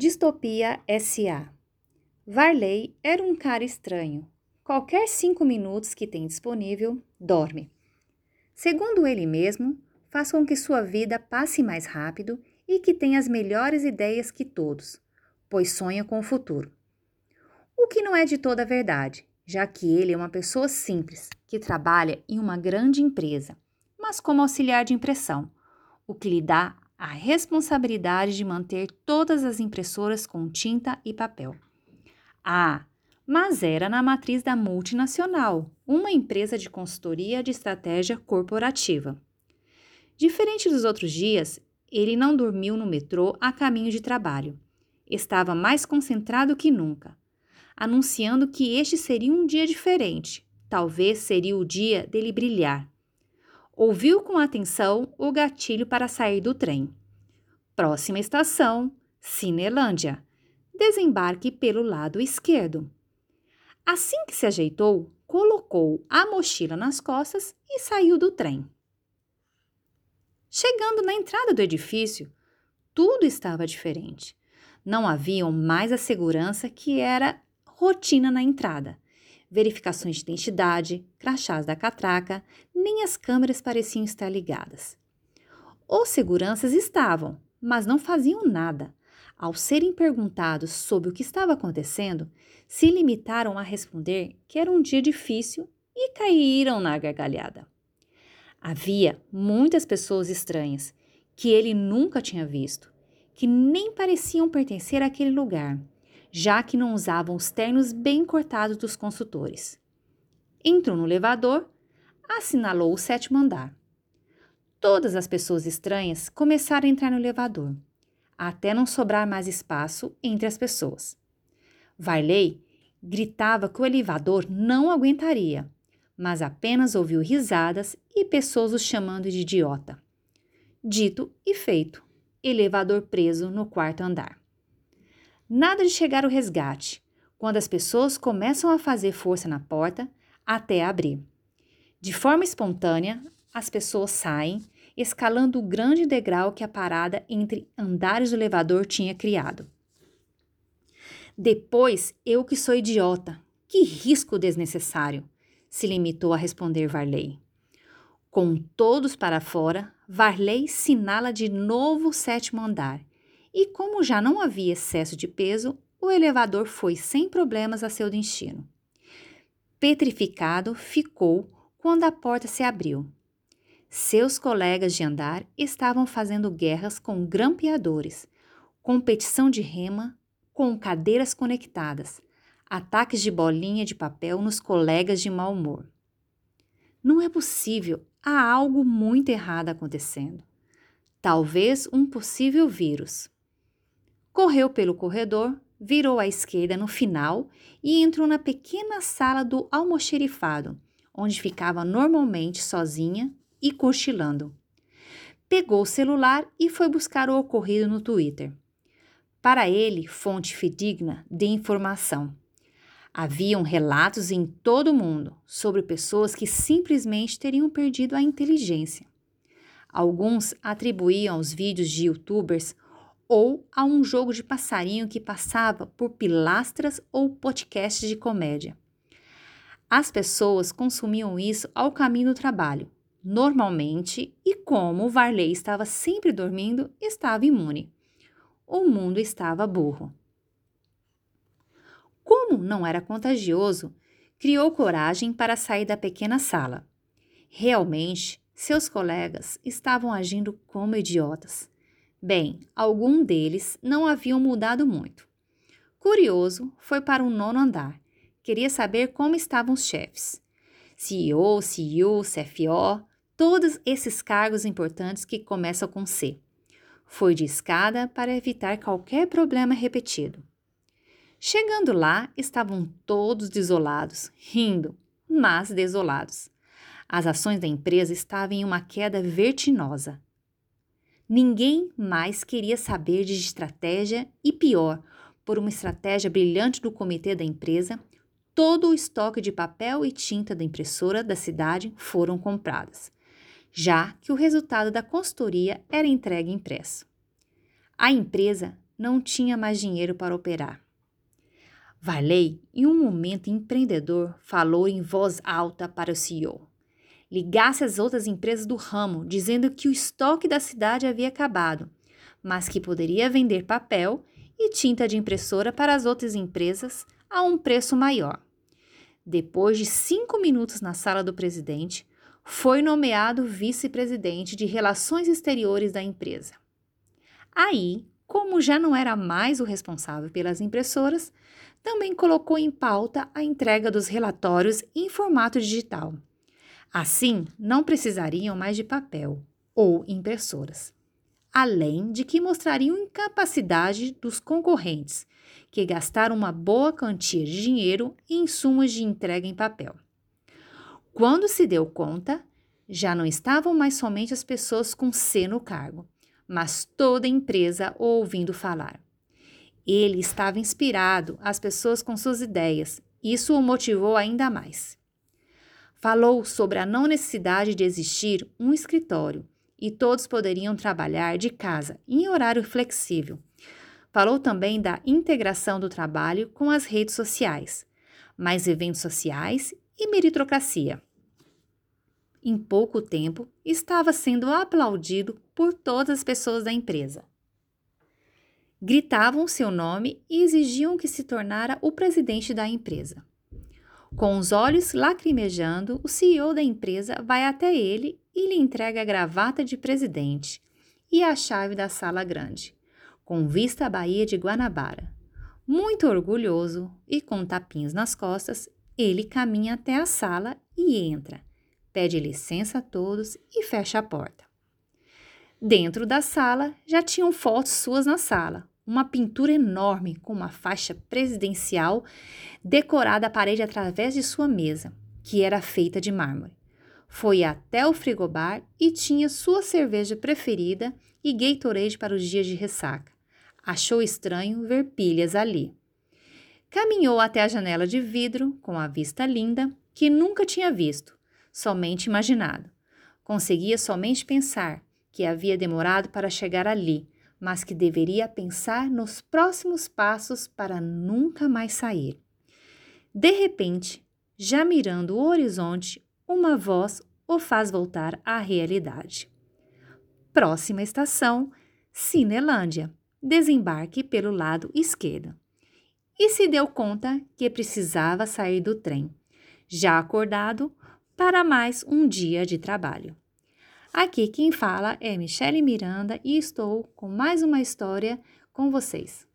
Distopia S.A. Varley era um cara estranho. Qualquer 5 minutos que tem disponível, dorme. Segundo ele mesmo, faz com que sua vida passe mais rápido e que tenha as melhores ideias que todos, pois sonha com o futuro. O que não é de toda verdade, já que ele é uma pessoa simples, que trabalha em uma grande empresa, mas como auxiliar de impressão, o que lhe dá a responsabilidade de manter todas as impressoras com tinta e papel. Ah, mas era na matriz da multinacional, uma empresa de consultoria de estratégia corporativa. Diferente dos outros dias, ele não dormiu no metrô a caminho de trabalho. Estava mais concentrado que nunca, anunciando que este seria um dia diferente. Talvez seria o dia dele brilhar. Ouviu com atenção o gatilho para sair do trem. Próxima estação, Cinelândia. Desembarque pelo lado esquerdo. Assim que se ajeitou, colocou a mochila nas costas e saiu do trem. Chegando na entrada do edifício, tudo estava diferente. Não haviam mais a segurança que era rotina na entrada. Verificações de identidade, crachás da catraca, nem as câmeras pareciam estar ligadas. Os seguranças estavam, mas não faziam nada. Ao serem perguntados sobre o que estava acontecendo, se limitaram a responder que era um dia difícil e caíram na gargalhada. Havia muitas pessoas estranhas que ele nunca tinha visto, que nem pareciam pertencer àquele lugar, já que não usavam os ternos bem cortados dos consultores. Entrou no elevador, assinalou o 7º andar. Todas as pessoas estranhas começaram a entrar no elevador, até não sobrar mais espaço entre as pessoas. Varley gritava que o elevador não aguentaria, mas apenas ouviu risadas e pessoas o chamando de idiota. Dito e feito. Elevador preso no 4º andar. Nada de chegar o resgate, quando as pessoas começam a fazer força na porta até abrir. De forma espontânea, as pessoas saem, escalando o grande degrau que a parada entre andares do elevador tinha criado. Depois, eu que sou idiota, que risco desnecessário, se limitou a responder Varley. Com todos para fora, Varley sinala de novo o 7º andar e, como já não havia excesso de peso, o elevador foi sem problemas a seu destino. Petrificado ficou quando a porta se abriu. Seus colegas de andar estavam fazendo guerras com grampeadores, competição de rema com cadeiras conectadas, ataques de bolinha de papel nos colegas de mau humor. Não é possível, há algo muito errado acontecendo. Talvez um possível vírus. Correu pelo corredor, virou à esquerda no final e entrou na pequena sala do almoxerifado, onde ficava normalmente sozinha e cochilando. Pegou o celular e foi buscar o ocorrido no Twitter. Para ele, fonte fidedigna de informação. Haviam relatos em todo o mundo sobre pessoas que simplesmente teriam perdido a inteligência. Alguns atribuíam aos vídeos de youtubers ou a um jogo de passarinho que passava por pilastras ou podcasts de comédia. As pessoas consumiam isso ao caminho do trabalho, normalmente, e como o Varley estava sempre dormindo, estava imune. O mundo estava burro. Como não era contagioso, criou coragem para sair da pequena sala. Realmente, seus colegas estavam agindo como idiotas. Bem, algum deles não haviam mudado muito. Curioso, foi para o 9º andar. Queria saber como estavam os chefes. CEO, CU, CFO, todos esses cargos importantes que começam com C. Foi de escada para evitar qualquer problema repetido. Chegando lá, estavam todos desolados, rindo, mas desolados. As ações da empresa estavam em uma queda vertiginosa. Ninguém mais queria saber de estratégia e, pior, por uma estratégia brilhante do comitê da empresa, todo o estoque de papel e tinta da impressora da cidade foram compradas, já que o resultado da consultoria era entregue impresso. A empresa não tinha mais dinheiro para operar. Varley, em um momento empreendedor, falou em voz alta para o CEO. Ligasse às outras empresas do ramo, dizendo que o estoque da cidade havia acabado, mas que poderia vender papel e tinta de impressora para as outras empresas a um preço maior. Depois de 5 minutos na sala do presidente, foi nomeado vice-presidente de Relações Exteriores da empresa. Aí, como já não era mais o responsável pelas impressoras, também colocou em pauta a entrega dos relatórios em formato digital. Assim, não precisariam mais de papel ou impressoras. Além de que mostrariam incapacidade dos concorrentes, que gastaram uma boa quantia de dinheiro em insumos de entrega em papel. Quando se deu conta, já não estavam mais somente as pessoas com C no cargo, mas toda a empresa o ouvindo falar. Ele estava inspirado às pessoas com suas ideias, isso o motivou ainda mais. Falou sobre a não necessidade de existir um escritório, e todos poderiam trabalhar de casa em horário flexível. Falou também da integração do trabalho com as redes sociais, mais eventos sociais e meritocracia. Em pouco tempo, estava sendo aplaudido por todas as pessoas da empresa. Gritavam seu nome e exigiam que se tornara o presidente da empresa. Com os olhos lacrimejando, o CEO da empresa vai até ele e lhe entrega a gravata de presidente e a chave da sala grande, com vista à Baía de Guanabara. Muito orgulhoso e com tapinhas nas costas, ele caminha até a sala e entra, pede licença a todos e fecha a porta. Dentro da sala, já tinham fotos suas na sala, uma pintura enorme com uma faixa presidencial decorada à parede através de sua mesa, que era feita de mármore. Foi até o frigobar e tinha sua cerveja preferida e Gatorade para os dias de ressaca. Achou estranho ver pilhas ali. Caminhou até a janela de vidro, com a vista linda, que nunca tinha visto, somente imaginado. Conseguia somente pensar que havia demorado para chegar ali, mas que deveria pensar nos próximos passos para nunca mais sair. De repente, já mirando o horizonte, uma voz o faz voltar à realidade. Próxima estação, Cinelândia. Desembarque pelo lado esquerdo. E se deu conta que precisava sair do trem, já acordado, para mais um dia de trabalho. Aqui quem fala é Michelle Miranda e estou com mais uma história com vocês.